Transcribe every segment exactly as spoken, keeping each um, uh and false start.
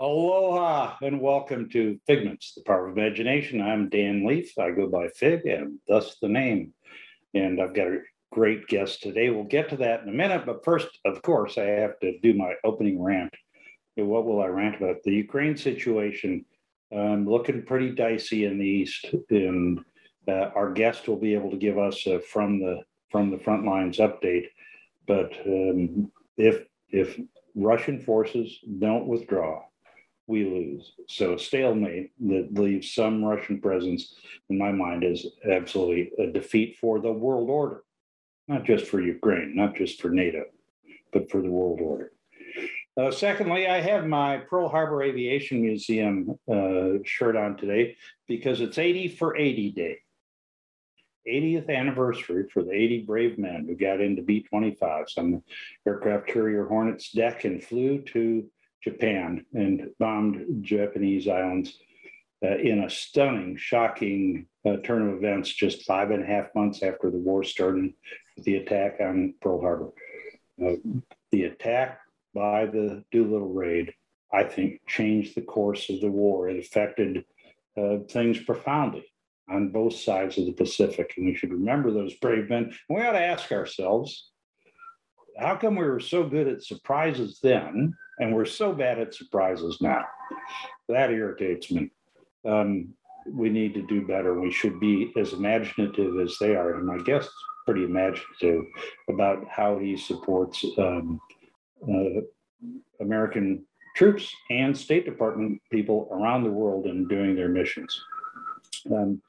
Aloha and welcome to Figments, the Power of Imagination. I'm Dan Leaf. I go by Fig and thus the name. And I've got a great guest today. We'll get to that in a minute. But first, of course, I have to do my opening rant. What will I rant about? The Ukraine situation um, looking pretty dicey in the East. And uh, our guest will be able to give us a from the from the front lines update. But um, if if Russian forces don't withdraw, we lose. So stalemate that leaves some Russian presence, in my mind, is absolutely a defeat for the world order, not just for Ukraine, not just for NATO, but for the world order. Uh, secondly, I have my Pearl Harbor Aviation Museum uh, shirt on today because it's eighty for eighty day, eightieth anniversary for the eighty brave men who got into B twenty-fives on the aircraft carrier Hornet's deck and flew to Japan and bombed Japanese islands uh, in a stunning, shocking uh, turn of events just five and a half months after the war started with the attack on Pearl Harbor. Uh, the attack by the Doolittle Raid, I think, changed the course of the war. It affected uh, things profoundly on both sides of the Pacific, and we should remember those brave men. And we ought to ask ourselves, how come we were so good at surprises then, and we're so bad at surprises now? That irritates me. Um, we need to do better. We should be as imaginative as they are. And my guest is pretty imaginative about how he supports um, uh, American troops and State Department people around the world in doing their missions. Um,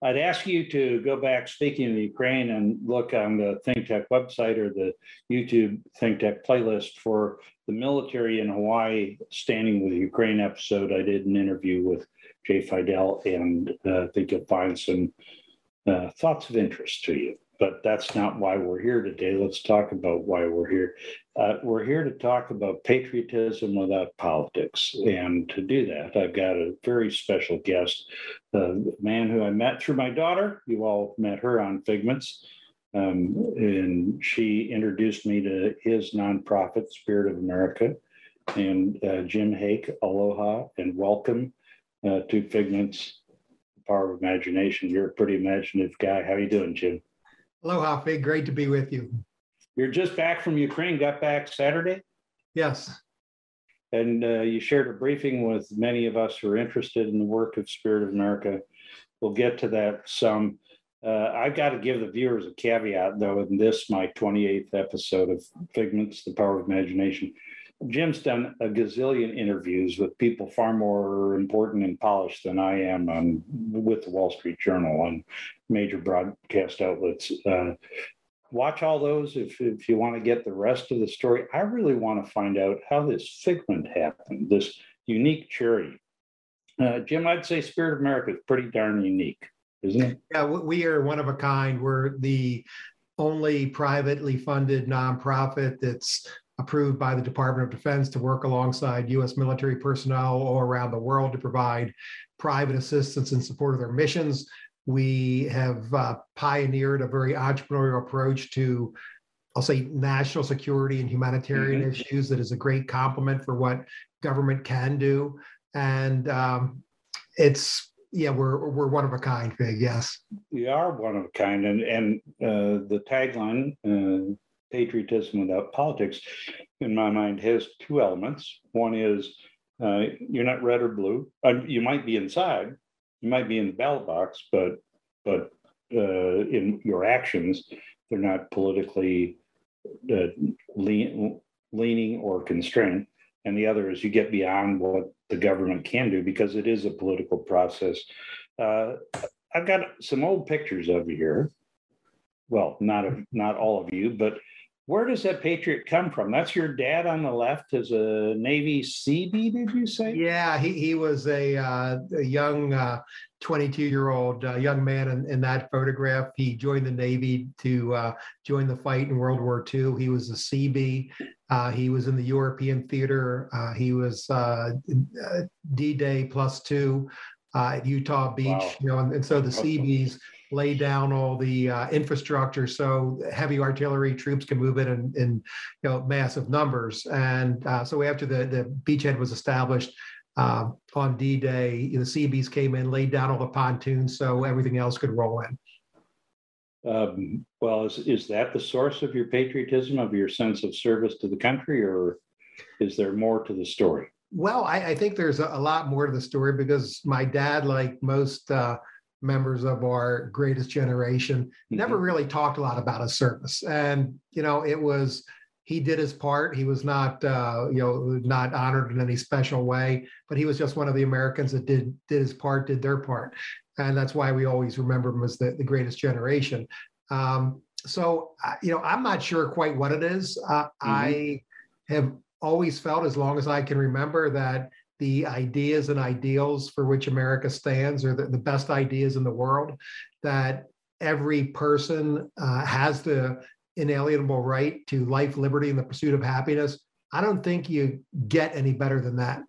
I'd ask you to go back, speaking of Ukraine, and look on the ThinkTech website or the YouTube ThinkTech playlist for the military in Hawaii standing with Ukraine episode. I did an interview with Jay Fidel, and uh, I think you'll find some uh, thoughts of interest to you. But that's not why we're here today. Let's talk about why we're here. Uh, we're here to talk about patriotism without politics. And to do that, I've got a very special guest, the man who I met through my daughter. You all met her on Figments. Um, and she introduced me to his nonprofit, Spirit of America. And uh, Jim Hake, aloha and welcome uh, to Figments, the Power of Imagination. You're a pretty imaginative guy. How are you doing, Jim? Aloha, Fig. Great to be with you. You're just back from Ukraine, got back Saturday? Yes. And uh, you shared a briefing with many of us who are interested in the work of Spirit of America. We'll get to that some. Uh, I've got to give the viewers a caveat, though, in this, my twenty-eighth episode of Figments, The Power of Imagination. Jim's done a gazillion interviews with people far more important and polished than I am um, with the Wall Street Journal and major broadcast outlets. Uh, watch all those if, if you want to get the rest of the story. I really want to find out how this figment happened, this unique charity. Uh, Jim, I'd say Spirit of America is pretty darn unique, isn't it? Yeah, we are one of a kind. We're the only privately funded nonprofit that's approved by the Department of Defense to work alongside U S military personnel all around the world to provide private assistance in support of their missions. We have uh, pioneered a very entrepreneurial approach to, I'll say, national security and humanitarian mm-hmm. issues that is a great complement for what government can do. And um, it's, yeah, we're we're one of a kind, Fig, yes. We are one of a kind. And, and uh, the tagline, uh, patriotism without politics, in my mind, has two elements. One is uh, you're not red or blue. Uh, you might be inside, you might be in the ballot box, but but uh, in your actions, they're not politically uh, lean, leaning or constrained. And the other is you get beyond what the government can do because it is a political process. Uh, I've got some old pictures of you here. Well, not of, not all of you, but where does that patriot come from? That's your dad on the left as a Navy C B, did you say? Yeah, he, he was a, uh, a young twenty-two-year-old uh, uh, young man in, in that photograph. He joined the Navy to uh, join the fight in World War Two. He was a C B. Uh, he was in the European theater. Uh, he was uh, D-Day plus two uh, at Utah Beach. Wow. You know, and, and so the awesome. C Bs lay down all the uh, infrastructure so heavy artillery troops can move it in, in you know, massive numbers. And uh, so after the, the beachhead was established uh, on D-Day, the Seabees came in, laid down all the pontoons so everything else could roll in. Um, well, is, is that the source of your patriotism, of your sense of service to the country, or is there more to the story? Well, I, I think there's a, a lot more to the story because my dad, like most uh, members of our greatest generation, mm-hmm. never really talked a lot about his service. And, you know, it was, he did his part. He was not, uh, you know, not honored in any special way, but he was just one of the Americans that did, did his part, did their part. And that's why we always remember him as the, the greatest generation. Um, so, you know, I'm not sure quite what it is. Uh, mm-hmm. I have always felt, as long as I can remember, that the ideas and ideals for which America stands are the, the best ideas in the world, that every person uh, has the inalienable right to life, liberty, and the pursuit of happiness. I don't think you get any better than that.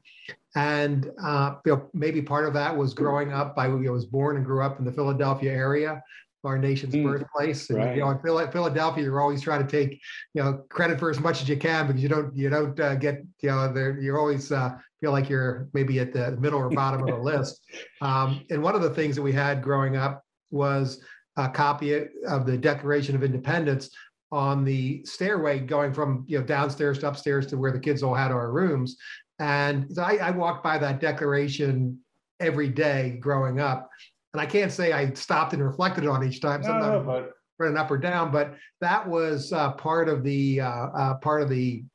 And uh, you know, maybe part of that was growing up. I was born and grew up in the Philadelphia area, our nation's mm, birthplace. And, right. you know, in Philadelphia, you're always trying to take, you know, credit for as much as you can, because you don't, you don't uh, get, you know, there, you're always uh, feel like you're maybe at the middle or bottom of the list. Um, and one of the things that we had growing up was a copy of the Declaration of Independence on the stairway going from, you know, downstairs to upstairs to where the kids all had our rooms. And I, I walked by that declaration every day growing up. And I can't say I stopped and reflected on each time, so no, I'm not but... running up or down, but that was uh, part of the uh, uh, part of the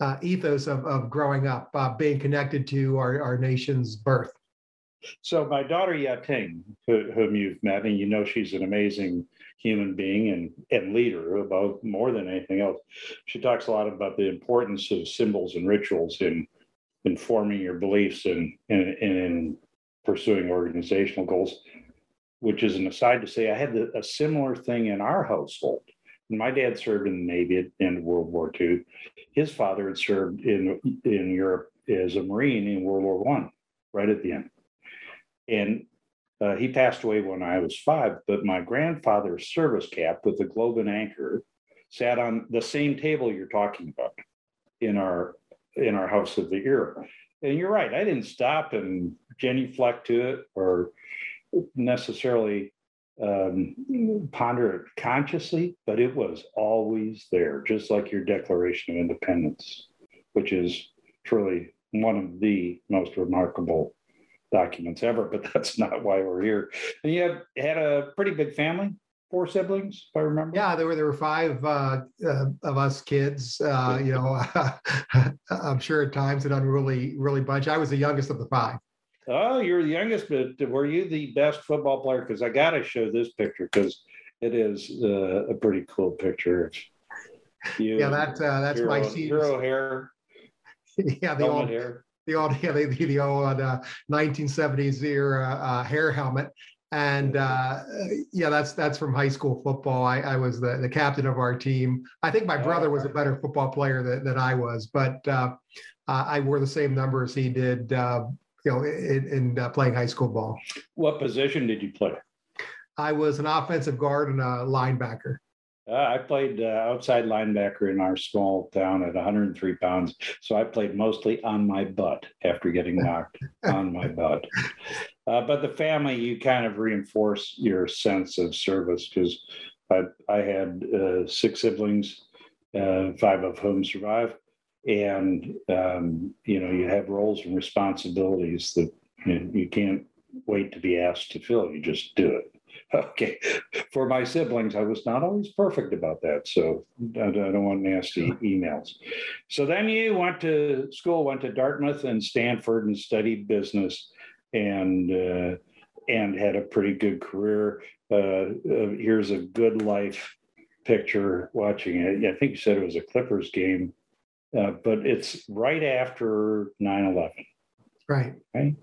uh, ethos of, of growing up, uh, being connected to our, our nation's birth. So my daughter, Yating, who, whom you've met, and you know she's an amazing human being and, and leader about more than anything else, she talks a lot about the importance of symbols and rituals in, in forming your beliefs and in, in, in pursuing organizational goals, which is an aside to say I had the, a similar thing in our household. My dad served in the Navy at the end of World War Two. His father had served in, in Europe as a Marine in World War One, right at the end. And uh, he passed away when I was five, but my grandfather's service cap with the globe and anchor sat on the same table you're talking about in our in our house of the era. And you're right, I didn't stop and genuflect to it or necessarily um, ponder it consciously, but it was always there, just like your Declaration of Independence, which is truly one of the most remarkable documents ever, but that's not why we're here. And you had, had a pretty big family, four siblings, if I remember. Yeah, there were there were five uh, uh, of us kids. Uh, you know, I'm sure at times an unruly, really bunch. I was the youngest of the five. Oh, you're the youngest, but were you the best football player? Because I got to show this picture because it is uh, a pretty cool picture. You, yeah, that, uh, that's zero, my season. Zero hair. Yeah, the old hair. The old, yeah, the, the old uh, nineteen seventies era uh, hair helmet. And uh, yeah, that's that's from high school football. I, I was the, the captain of our team. I think my brother was a better football player than, than I was, but uh, I wore the same number as he did uh, you know, in, in uh, playing high school ball. What position did you play? I was an offensive guard and a linebacker. Uh, I played uh, outside linebacker in our small town at one hundred three pounds. So I played mostly on my butt after getting knocked on my butt. Uh, but the family, you kind of reinforce your sense of service because I, I had uh, six siblings, uh, five of whom survived. And, um, you know, you have roles and responsibilities that you know, you can't wait to be asked to fill. You just do it. Okay. For my siblings, I was not always perfect about that. So I don't want nasty emails. So then you went to school, went to Dartmouth and Stanford and studied business and uh, and had a pretty good career. Uh, here's a good life picture watching it. I think you said it was a Clippers game, uh, but it's right after nine eleven. Right. Right.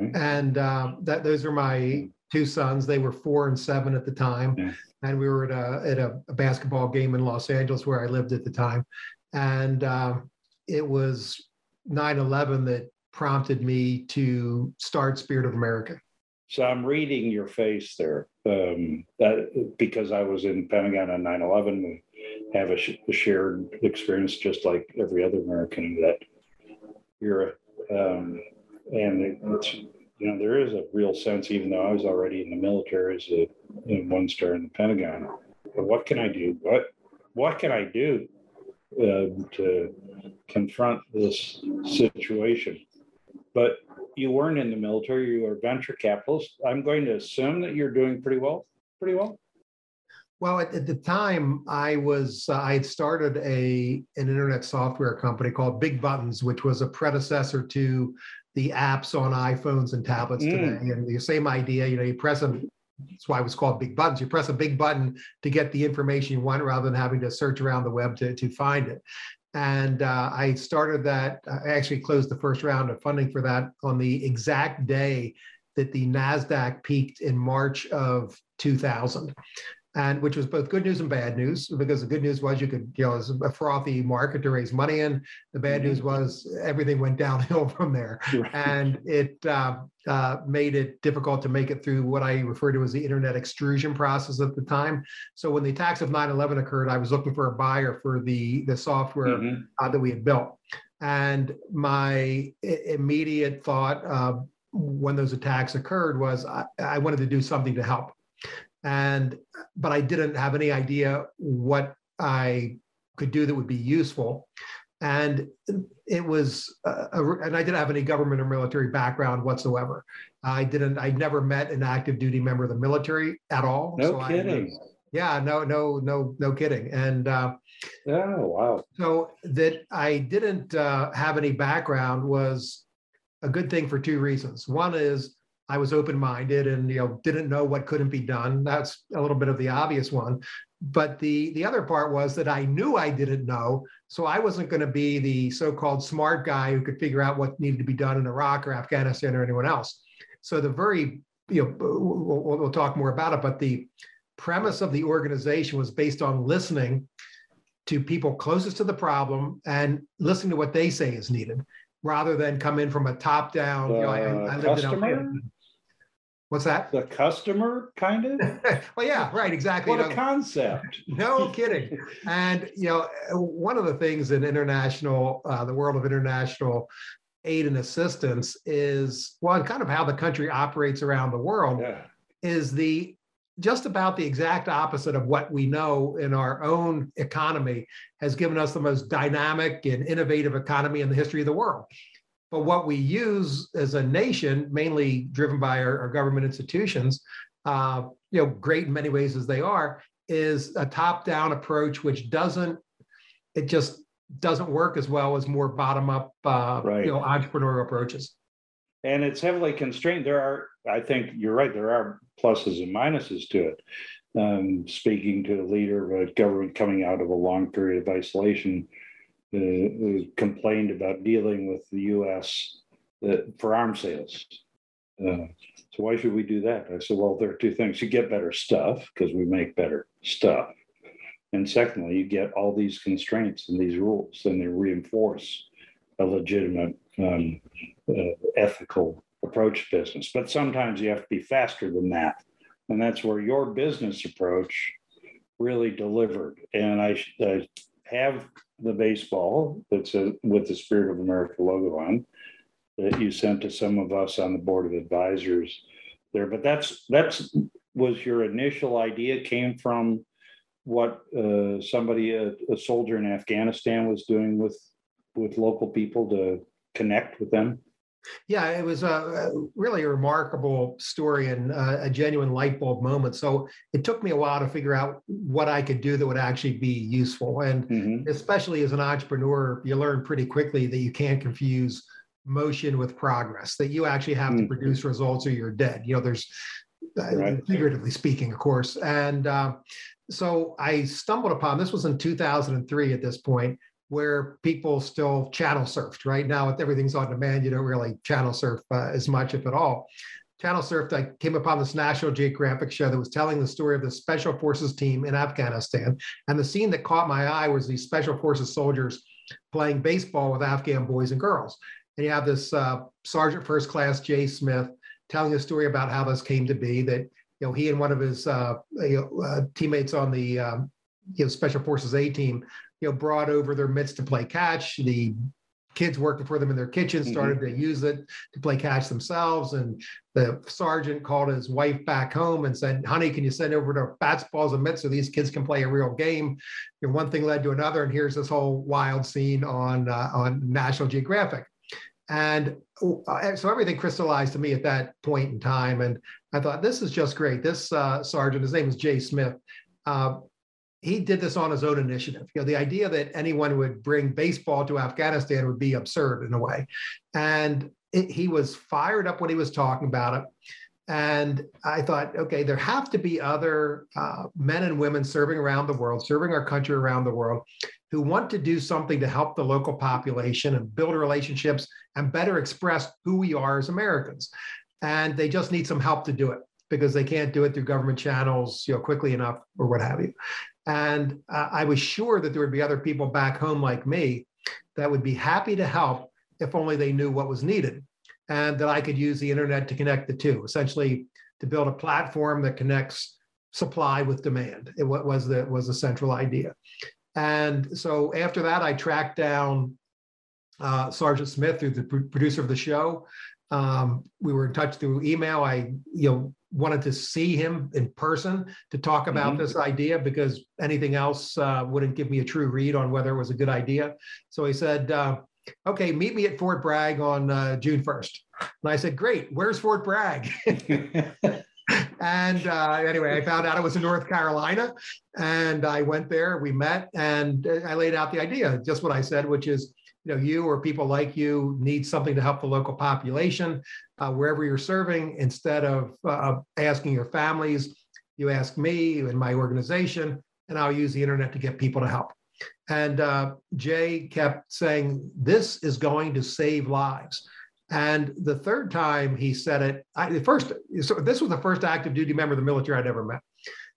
right. And uh, that those are my two sons. They were four and seven at the time. Yeah. And we were at a at a, a basketball game in Los Angeles where I lived at the time. And uh, it was nine eleven that prompted me to start Spirit of America. So I'm reading your face there, um, that, because I was in Pentagon on nine eleven. We have a, sh a shared experience just like every other American that era. Um, and it, it's, you know, there is a real sense, even though I was already in the military as a in one star in the Pentagon, but what can I do? What, what can I do uh, to confront this situation? But you weren't in the military, you were a venture capitalist. I'm going to assume that you're doing pretty well, pretty well. Well, at, at the time, I was uh, I had started a an internet software company called Big Buttons, which was a predecessor to the apps on iPhones and tablets mm. today. And the same idea, you know, you press a, that's why it was called Big Buttons. You press a big button to get the information you want rather than having to search around the web to, to find it. And uh, I started that, I actually closed the first round of funding for that on the exact day that the NASDAQ peaked in March of two thousand. And which was both good news and bad news, because the good news was you could, you know, it was a frothy market to raise money in. The bad news was everything went downhill from there. Right. And it uh, uh, made it difficult to make it through what I refer to as the internet extrusion process at the time. So when the attacks of nine eleven occurred, I was looking for a buyer for the, the software mm-hmm. uh, that we had built. And my immediate thought uh, when those attacks occurred was I, I wanted to do something to help. And, but I didn't have any idea what I could do that would be useful. And it was, uh, a, and I didn't have any government or military background whatsoever. I didn't, I never met an active duty member of the military at all. No so kidding. I, yeah, no, no, no, no kidding. And, uh, oh, wow. So that I didn't uh, have any background was a good thing for two reasons. One is, I was open-minded and, you know, didn't know what couldn't be done. That's a little bit of the obvious one. But the, the other part was that I knew I didn't know, so I wasn't going to be the so-called smart guy who could figure out what needed to be done in Iraq or Afghanistan or anyone else. So the very, you know, we'll, we'll talk more about it, but the premise of the organization was based on listening to people closest to the problem and listening to what they say is needed, rather than come in from a top-down, uh, you know, I, I lived in What's that? The customer, kind of? Well, yeah, right, exactly. What you know, a concept. No kidding. And, you know, one of the things in international, uh, the world of international aid and assistance is, well, kind of how the country operates around the world yeah. is the just about the exact opposite of what we know in our own economy has given us the most dynamic and innovative economy in the history of the world. But what we use as a nation, mainly driven by our, our government institutions, uh, you know, great in many ways as they are, is a top-down approach, which doesn't, it just doesn't work as well as more bottom-up, uh, right. you know, entrepreneurial approaches. And it's heavily constrained. There are, I think you're right, there are pluses and minuses to it. Um, speaking to the leader of a government coming out of a long period of isolation, Uh, complained about dealing with the U S uh, for arms sales. Uh, so why should we do that? I said, well, there are two things. You get better stuff because we make better stuff. And secondly, you get all these constraints and these rules, and they reinforce a legitimate um, uh, ethical approach to business. But sometimes you have to be faster than that. And that's where your business approach really delivered. And I, I have... the baseball that's a, with the Spirit of America logo on that you sent to some of us on the board of advisors there. But that's, that's was your initial idea came from what uh, somebody, a, a soldier in Afghanistan was doing with, with local people to connect with them. Yeah, it was a really remarkable story and a genuine light bulb moment. So it took me a while to figure out what I could do that would actually be useful. And mm-hmm. especially as an entrepreneur, you learn pretty quickly that you can't confuse motion with progress, that you actually have mm-hmm. to produce results or you're dead. You know, there's right. figuratively speaking, of course. And uh, so I stumbled upon, this was in two thousand three at this point, where people still channel surfed. Right now, with everything's on demand, you don't really channel surf uh, as much, if at all. Channel surfed, I came upon this National Geographic show that was telling the story of the Special Forces team in Afghanistan. And the scene that caught my eye was these Special Forces soldiers playing baseball with Afghan boys and girls. And you have this uh, Sergeant First Class Jay Smith telling a story about how this came to be, that, you know, he and one of his uh, you know, uh, teammates on the um, you know, Special Forces A team, you know, brought over their mitts to play catch. The kids working for them in their kitchen started mm-hmm. to use it to play catch themselves. And the sergeant called his wife back home and said, honey, can you send over to bats, balls, and mitts so these kids can play a real game? You know, one thing led to another, and here's this whole wild scene on, uh, on National Geographic. And uh, so everything crystallized to me at that point in time. And I thought, this is just great. This uh, sergeant, his name is Jay Smith, uh, he did this on his own initiative. You know, the idea that anyone would bring baseball to Afghanistan would be absurd in a way. And it, he was fired up when he was talking about it. And I thought, okay, there have to be other uh, men and women serving around the world, serving our country around the world, who want to do something to help the local population and build relationships and better express who we are as Americans. And they just need some help to do it, because they can't do it through government channels, you know, quickly enough or what have you. And uh, I was sure that there would be other people back home like me that would be happy to help if only they knew what was needed, and that I could use the internet to connect the two, essentially to build a platform that connects supply with demand. It was the, was the central idea. And so after that, I tracked down uh, Sergeant Smith, who's the pr- producer of the show. Um, we were in touch through email. I, you know, wanted to see him in person to talk about mm-hmm. this idea, because anything else uh, wouldn't give me a true read on whether it was a good idea. So he said, uh, okay, meet me at Fort Bragg on uh, June first. And I said, great, where's Fort Bragg? And uh, anyway, I found out it was in North Carolina, and I went there, we met, and I laid out the idea, just what I said, which is, you know, you or people like you need something to help the local population uh, wherever you're serving. Instead of uh, asking your families, you ask me and my organization, and I'll use the internet to get people to help. And uh, Jay kept saying, this is going to save lives. And the third time he said it, I, the first, so this was the first active duty member of the military I'd ever met.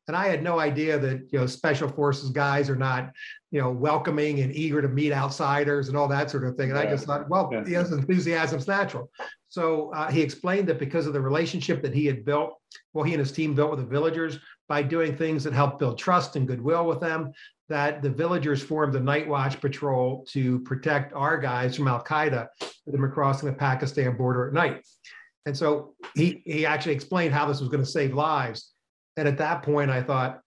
And I had no idea that, you know, special forces guys are not, you know, welcoming and eager to meet outsiders and all that sort of thing. And yeah. I just thought, well, yeah. his enthusiasm's natural. So uh, he explained that because of the relationship that he had built, well, he and his team built with the villagers by doing things that helped build trust and goodwill with them, that the villagers formed the night watch patrol to protect our guys from Al Qaeda that were crossing the Pakistan border at night. And so he, he actually explained how this was going to save lives. And at that point, I thought,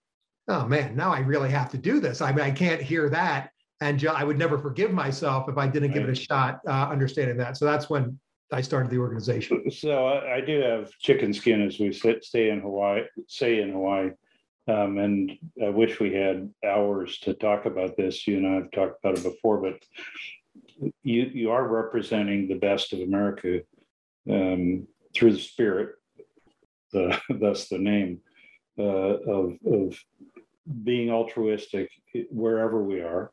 oh, man, now I really have to do this. I mean, I can't hear that. And I would never forgive myself if I didn't give it a shot, uh, understanding that. So that's when I started the organization. So I, I do have chicken skin, as we sit, stay in Hawaii, say in Hawaii. Um, and I wish we had hours to talk about this. You and I have talked about it before, but you, you are representing the best of America um, through the spirit, the, thus the name. Uh, of, of being altruistic wherever we are.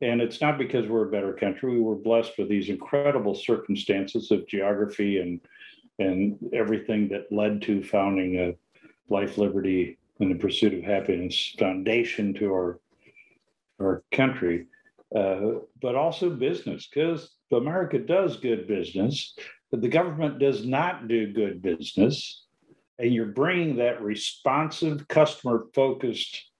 And it's not because we're a better country. We were blessed with these incredible circumstances of geography and and everything that led to founding a life, liberty, and the pursuit of happiness foundation to our, our country, uh, but also business, because America does good business, but the government does not do good business. And you're bringing that responsive, customer-focused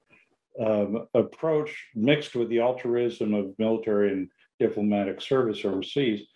um, approach mixed with the altruism of military and diplomatic service overseas.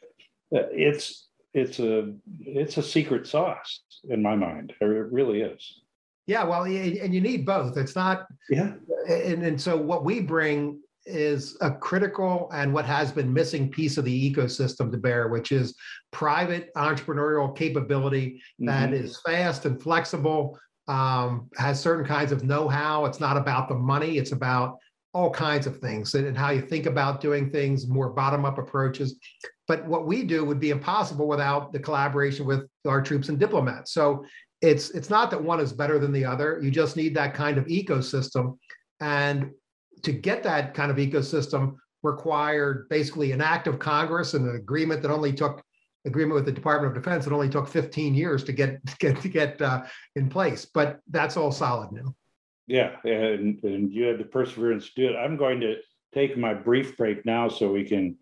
Uh, it's it's a it's a secret sauce in my mind. It really is. Yeah, well, and you need both. It's not. Yeah. And and so what we bring is a critical and what has been missing piece of the ecosystem to bear, which is private entrepreneurial capability that mm-hmm. is fast and flexible, um, has certain kinds of know-how. It's not about the money. It's about all kinds of things and, and how you think about doing things, more bottom-up approaches. But what we do would be impossible without the collaboration with our troops and diplomats. So it's it's not that one is better than the other. You just need that kind of ecosystem. And to get that kind of ecosystem required basically an act of Congress and an agreement that only took agreement with the Department of Defense that only took fifteen years to get to get, to get uh, in place. But that's all solid now. Yeah, and, and you had the perseverance to do it. I'm going to take my brief break now so we can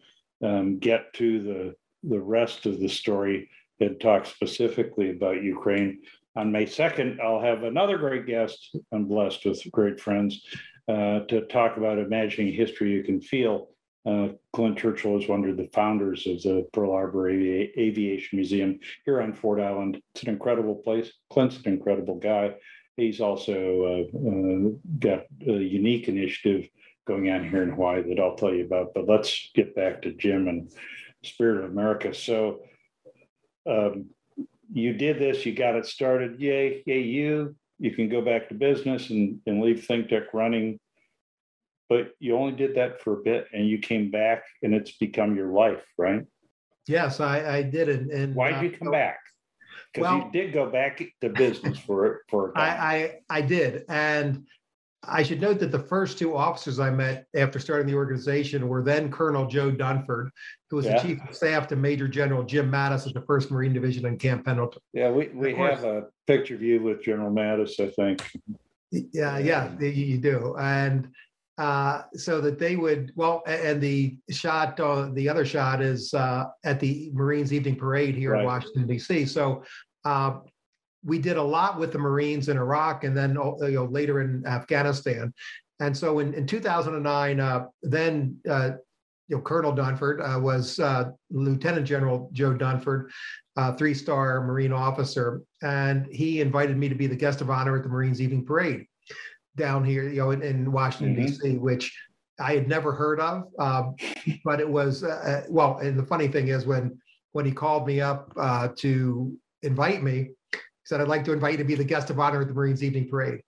um, get to the the rest of the story that talks specifically about Ukraine. On May second, I'll have another great guest. I'm blessed with great friends uh, to talk about imagining history you can feel. Uh, Clint Churchill is one of the founders of the Pearl Harbor Avi- Aviation Museum here on Fort Island. It's an incredible place. Clint's an incredible guy. He's also uh, uh, got a unique initiative going on here in Hawaii that I'll tell you about. But let's get back to Jim and Spirit of America. So um, you did this. You got it started. Yay, yay, you. You can go back to business and, and leave ThinkTech running. But you only did that for a bit, and you came back, and it's become your life, right? Yes, I, I did. And, and why did you come uh, back? Because well, you did go back to business for for. A time. I, I I did, and I should note that the first two officers I met after starting the organization were then Colonel Joe Dunford, who was yeah. the chief of staff to Major General Jim Mattis of the First Marine Division in Camp Pendleton. Yeah, we we have a picture of you with General Mattis, I think. Yeah, yeah, yeah you do, and. Uh, so that they would, well, and the shot, uh, the other shot is uh, at the Marines Evening Parade here right. in Washington, D C. So uh, we did a lot with the Marines in Iraq and then you know, later in Afghanistan. And so in, in two thousand nine, uh, then uh, you know, Colonel Dunford uh, was uh, Lieutenant General Joe Dunford, uh, three-star Marine officer. And he invited me to be the guest of honor at the Marines Evening Parade down here, you know, in, in Washington, mm-hmm. D C, which I had never heard of. Um, but it was, uh, well, and the funny thing is when when he called me up uh, to invite me, he said, I'd like to invite you to be the guest of honor at the Marines Evening Parade.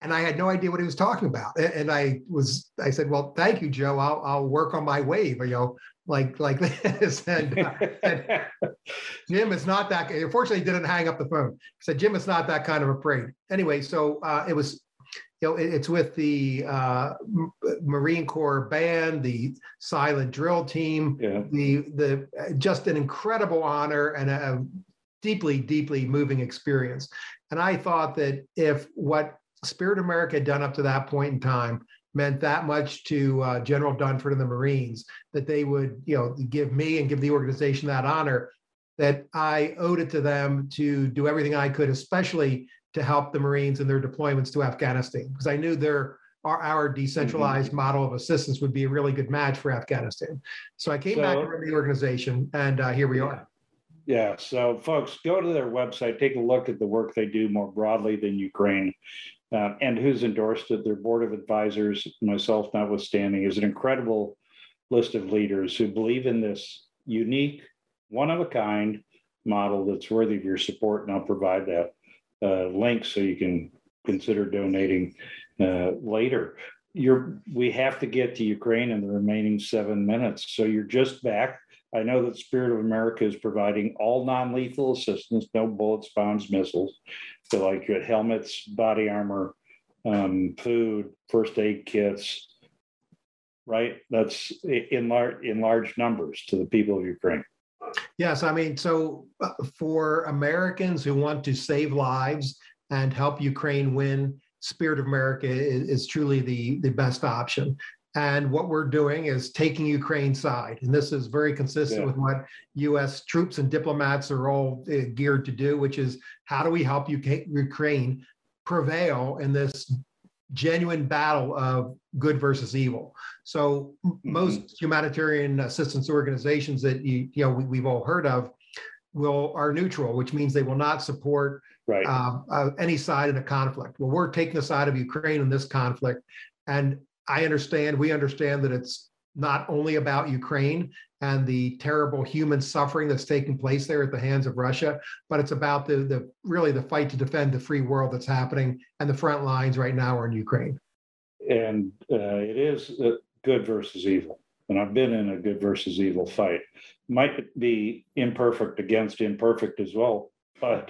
And I had no idea what he was talking about. And I was, I said, well, thank you, Joe. I'll, I'll work on my wave, you know, like, like this. And, uh, and Jim, it's not that, unfortunately, he didn't hang up the phone. He said, Jim, it's not that kind of a parade. Anyway, so uh, it was, you know, it's with the uh, Marine Corps band, the silent drill team, yeah. the the uh, just an incredible honor and a, a deeply, deeply moving experience. And I thought that if what Spirit of America had done up to that point in time meant that much to uh, General Dunford and the Marines, that they would, you know, give me and give the organization that honor, that I owed it to them to do everything I could, especially to help the Marines in their deployments to Afghanistan, because I knew their our, our decentralized mm-hmm. model of assistance would be a really good match for Afghanistan. So I came so, back to the organization, and uh, here we are. Yeah, so folks, go to their website, take a look at the work they do more broadly than Ukraine, uh, and who's endorsed it. Their board of advisors, myself notwithstanding, is an incredible list of leaders who believe in this unique, one-of-a-kind model that's worthy of your support, and I'll provide that Uh, link so you can consider donating uh, later. You're, we have to get to Ukraine in the remaining seven minutes. So you're just back. I know that Spirit of America is providing all non-lethal assistance, no bullets, bombs, missiles. So like you had helmets, body armor, um, food, first aid kits, right? That's in large, in large numbers to the people of Ukraine. Yes, I mean, so for Americans who want to save lives and help Ukraine win, Spirit of America is, is truly the, the best option. And what we're doing is taking Ukraine's side. And this is very consistent yeah. with what U S troops and diplomats are all uh, geared to do, which is how do we help U K, Ukraine prevail in this genuine battle of good versus evil. So mm-hmm. most humanitarian assistance organizations that you, you know we, we've all heard of will are neutral, which means they will not support right. uh, uh, any side in a conflict. Well, we're taking the side of Ukraine in this conflict, and I understand we understand that it's not only about Ukraine and the terrible human suffering that's taking place there at the hands of Russia, but it's about the the really the fight to defend the free world that's happening, and the front lines right now are in Ukraine. And uh, it is good versus evil, and I've been in a good versus evil fight. Might be imperfect against imperfect as well, but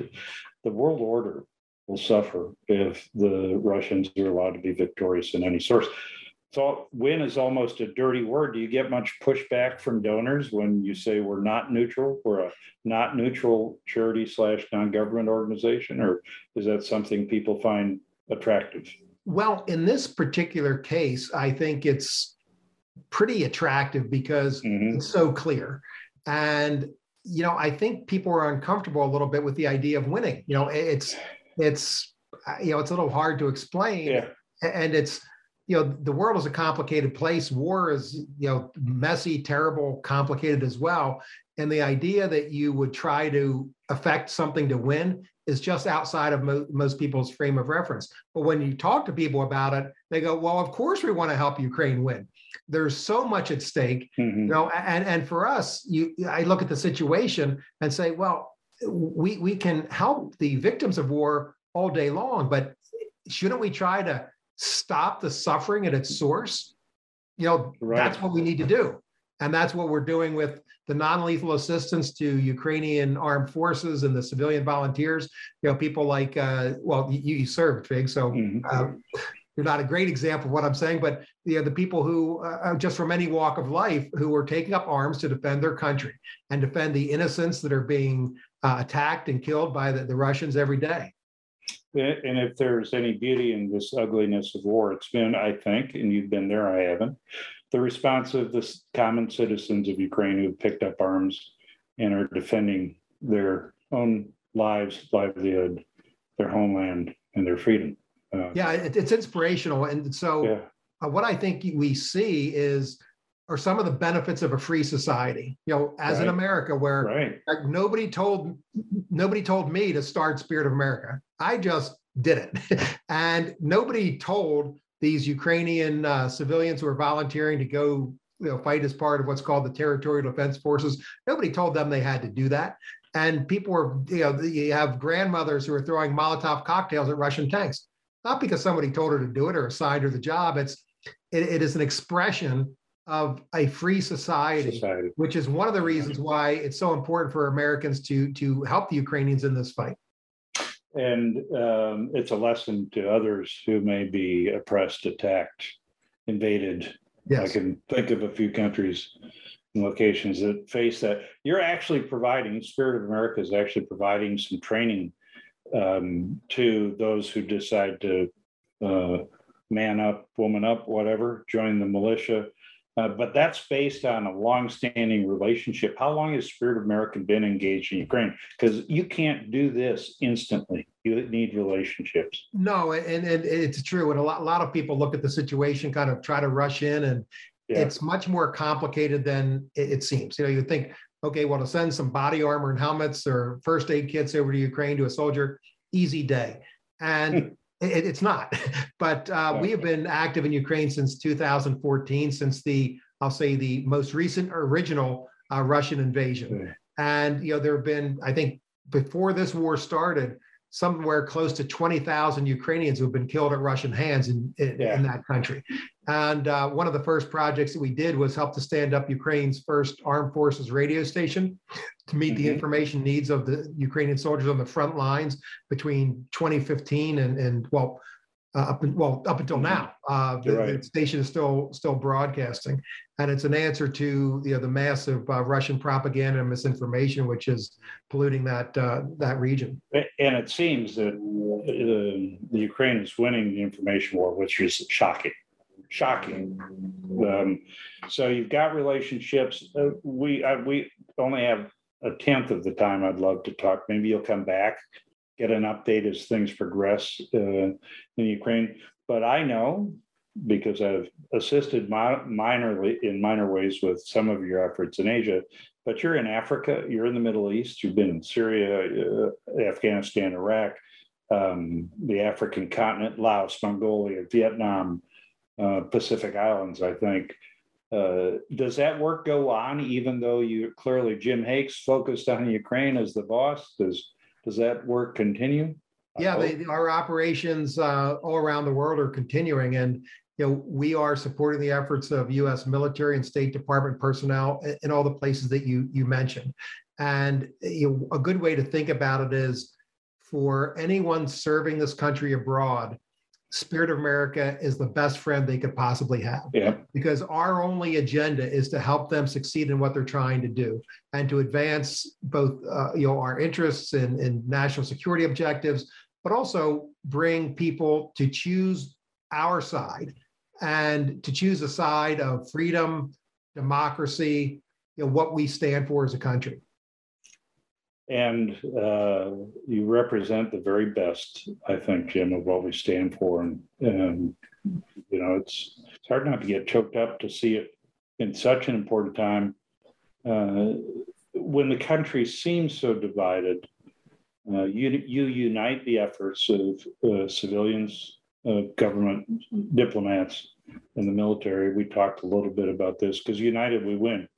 the world order will suffer if the Russians are allowed to be victorious in any source. So win is almost a dirty word. Do you get much pushback from donors when you say we're not neutral? We're a not neutral charity slash non-government organization, or is that something people find attractive? Well, in this particular case, I think it's pretty attractive because mm-hmm. it's so clear. And you know, I think people are uncomfortable a little bit with the idea of winning. You know, it's, it's, you know, it's a little hard to explain. Yeah. And it's, you know, the world is a complicated place. War is, you know, messy, terrible, complicated as well. And the idea that you would try to affect something to win is just outside of mo- most people's frame of reference. But when you talk to people about it, they go, well, of course we want to help Ukraine win. There's so much at stake. Mm-hmm. You know, and, and for us, you, I look at the situation and say, well, we, we can help the victims of war all day long, but shouldn't we try to stop the suffering at its source? You know, right. That's what we need to do. And that's what we're doing with the non-lethal assistance to Ukrainian armed forces and the civilian volunteers. You know, people like, uh, well, you, you served, Fig, so mm-hmm. um, you're not a great example of what I'm saying, but you know, the people who, uh, just from any walk of life, who are taking up arms to defend their country and defend the innocents that are being uh, attacked and killed by the, the Russians every day. And if there's any beauty in this ugliness of war, it's been, I think, and you've been there, I haven't, the response of the common citizens of Ukraine who have picked up arms and are defending their own lives, livelihood, their homeland, and their freedom. Uh, yeah, it, it's inspirational. And so yeah. uh, what I think we see is are some of the benefits of a free society, you know, as right. in America, where right. like, nobody told nobody told me to start Spirit of America. I just did it. And nobody told these Ukrainian uh, civilians who are volunteering to go, you know, fight as part of what's called the Territorial Defense Forces. Nobody told them they had to do that. And people are, you know, you have grandmothers who are throwing Molotov cocktails at Russian tanks, not because somebody told her to do it or assigned her the job. It's, it, it is an expression of a free society, society, which is one of the reasons why it's so important for Americans to, to help the Ukrainians in this fight. And um, it's a lesson to others who may be oppressed, attacked, invaded. Yes. I can think of a few countries and locations that face that. You're actually providing, Spirit of America is actually providing some training um, to those who decide to uh, man up, woman up, whatever, join the militia. Uh, but that's based on a long-standing relationship. How long has Spirit of America been engaged in Ukraine? Because you can't do this instantly. You need relationships. No, and, and it's true. And a lot, a lot of people look at the situation, kind of try to rush in, and yeah. it's much more complicated than it, it seems. You know, you think, okay, well, to send some body armor and helmets or first aid kits over to Ukraine to a soldier, easy day. And it's not, but uh, we have been active in Ukraine since two thousand fourteen, since the, I'll say the most recent original uh, Russian invasion. And, you know, there have been, I think before this war started, somewhere close to twenty thousand Ukrainians who have been killed at Russian hands in, in, yeah. in that country. And uh, one of the first projects that we did was help to stand up Ukraine's first armed forces radio station to meet mm-hmm. the information needs of the Ukrainian soldiers on the front lines between twenty fifteen and, and well, uh, up, well, up until mm-hmm. now. Uh, the, right. the station is still still broadcasting. And it's an answer to you know, the massive uh, Russian propaganda and misinformation, which is polluting that uh, that region. And it seems that uh, the Ukraine is winning the information war, which is shocking, shocking. Um, so you've got relationships. Uh, we I, we only have a tenth of the time. I'd love to talk. Maybe you'll come back, get an update as things progress uh, in Ukraine. But I know, because I've assisted minorly in minor ways with some of your efforts in Asia, but you're in Africa, you're in the Middle East, you've been in Syria, uh, Afghanistan, Iraq, um, the African continent, Laos, Mongolia, Vietnam, uh, Pacific Islands, I think. Uh, does that work go on, even though you clearly Jim Hake's focused on Ukraine as the boss? Does, does that work continue? Yeah, they, our operations uh, all around the world are continuing. And you know, we are supporting the efforts of U S military and State Department personnel in all the places that you you mentioned. And you know, a good way to think about it is for anyone serving this country abroad, Spirit of America is the best friend they could possibly have. Yeah. Because our only agenda is to help them succeed in what they're trying to do and to advance both uh, you know, our interests in, in national security objectives, but also bring people to choose our side and to choose a side of freedom, democracy, you know, what we stand for as a country. And uh, you represent the very best, I think, Jim, of what we stand for. And, and you know, it's, it's hard not to get choked up to see it in such an important time uh, when the country seems so divided. Uh, you, you unite the efforts of uh, civilians, uh, government, diplomats, and the military. We talked a little bit about this because united we win.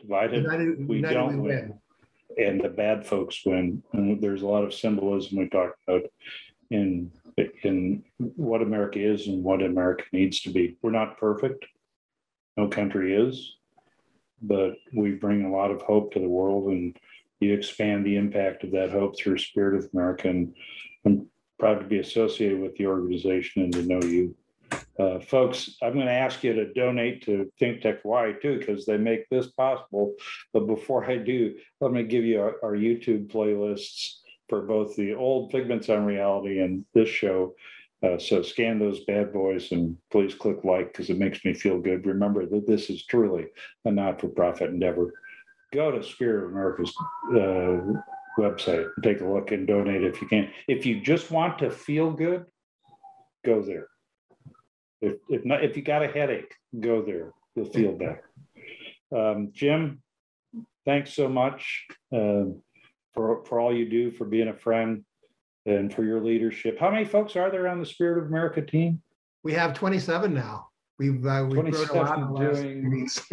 Divided, united, we united don't we win. win. And the bad folks win. And there's a lot of symbolism we talked about in in what America is and what America needs to be. We're not perfect. No country is. But we bring a lot of hope to the world, and you expand the impact of that hope through Spirit of America. And I'm proud to be associated with the organization and to know you. Uh, folks, I'm going to ask you to donate to ThinkTech Hawaii, too, because they make this possible. But before I do, let me give you our, our YouTube playlists for both the old Figments on Reality and this show. Uh, so scan those bad boys and please click like because it makes me feel good. Remember that this is truly a not-for-profit endeavor. Go to Spirit of America's uh, website and take a look and donate if you can. If you just want to feel good, go there. If if, not, if you got a headache, go there. You'll feel better. Um, Jim, thanks so much uh, for for all you do, for being a friend, and for your leadership. How many folks are there on the Spirit of America team? We have twenty-seven now. We've uh, we've grown a lot in the last few weeks.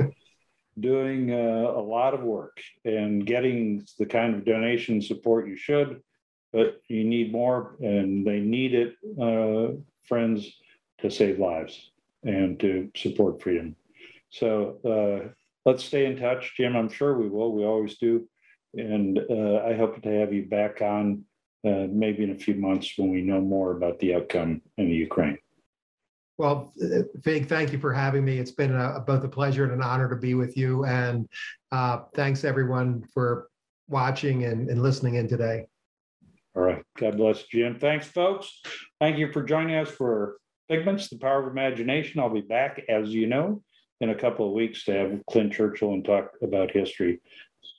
Doing uh, a lot of work and getting the kind of donation support you should, but you need more, and they need it, uh, friends. To save lives and to support freedom. So uh, let's stay in touch, Jim. I'm sure we will. We always do. And uh, I hope to have you back on uh, maybe in a few months when we know more about the outcome in the Ukraine. Well, Fig, thank you for having me. It's been a, both a pleasure and an honor to be with you. And uh, thanks, everyone, for watching and, and listening in today. All right. God bless, Jim. Thanks, folks. Thank you for joining us for Figments, the Power of Imagination. I'll be back, as you know, in a couple of weeks to have Clint Churchill and talk about history.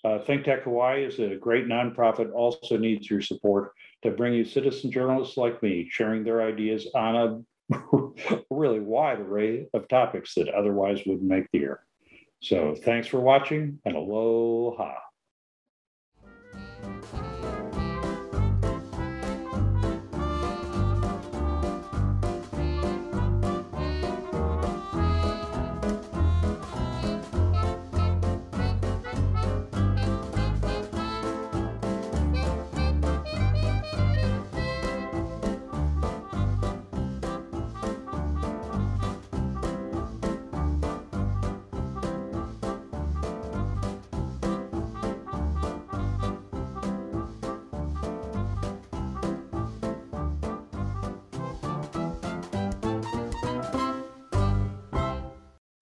Uh, ThinkTech Hawaii is a great nonprofit, also needs your support to bring you citizen journalists like me, sharing their ideas on a really wide array of topics that otherwise wouldn't make the air. So thanks for watching, and aloha.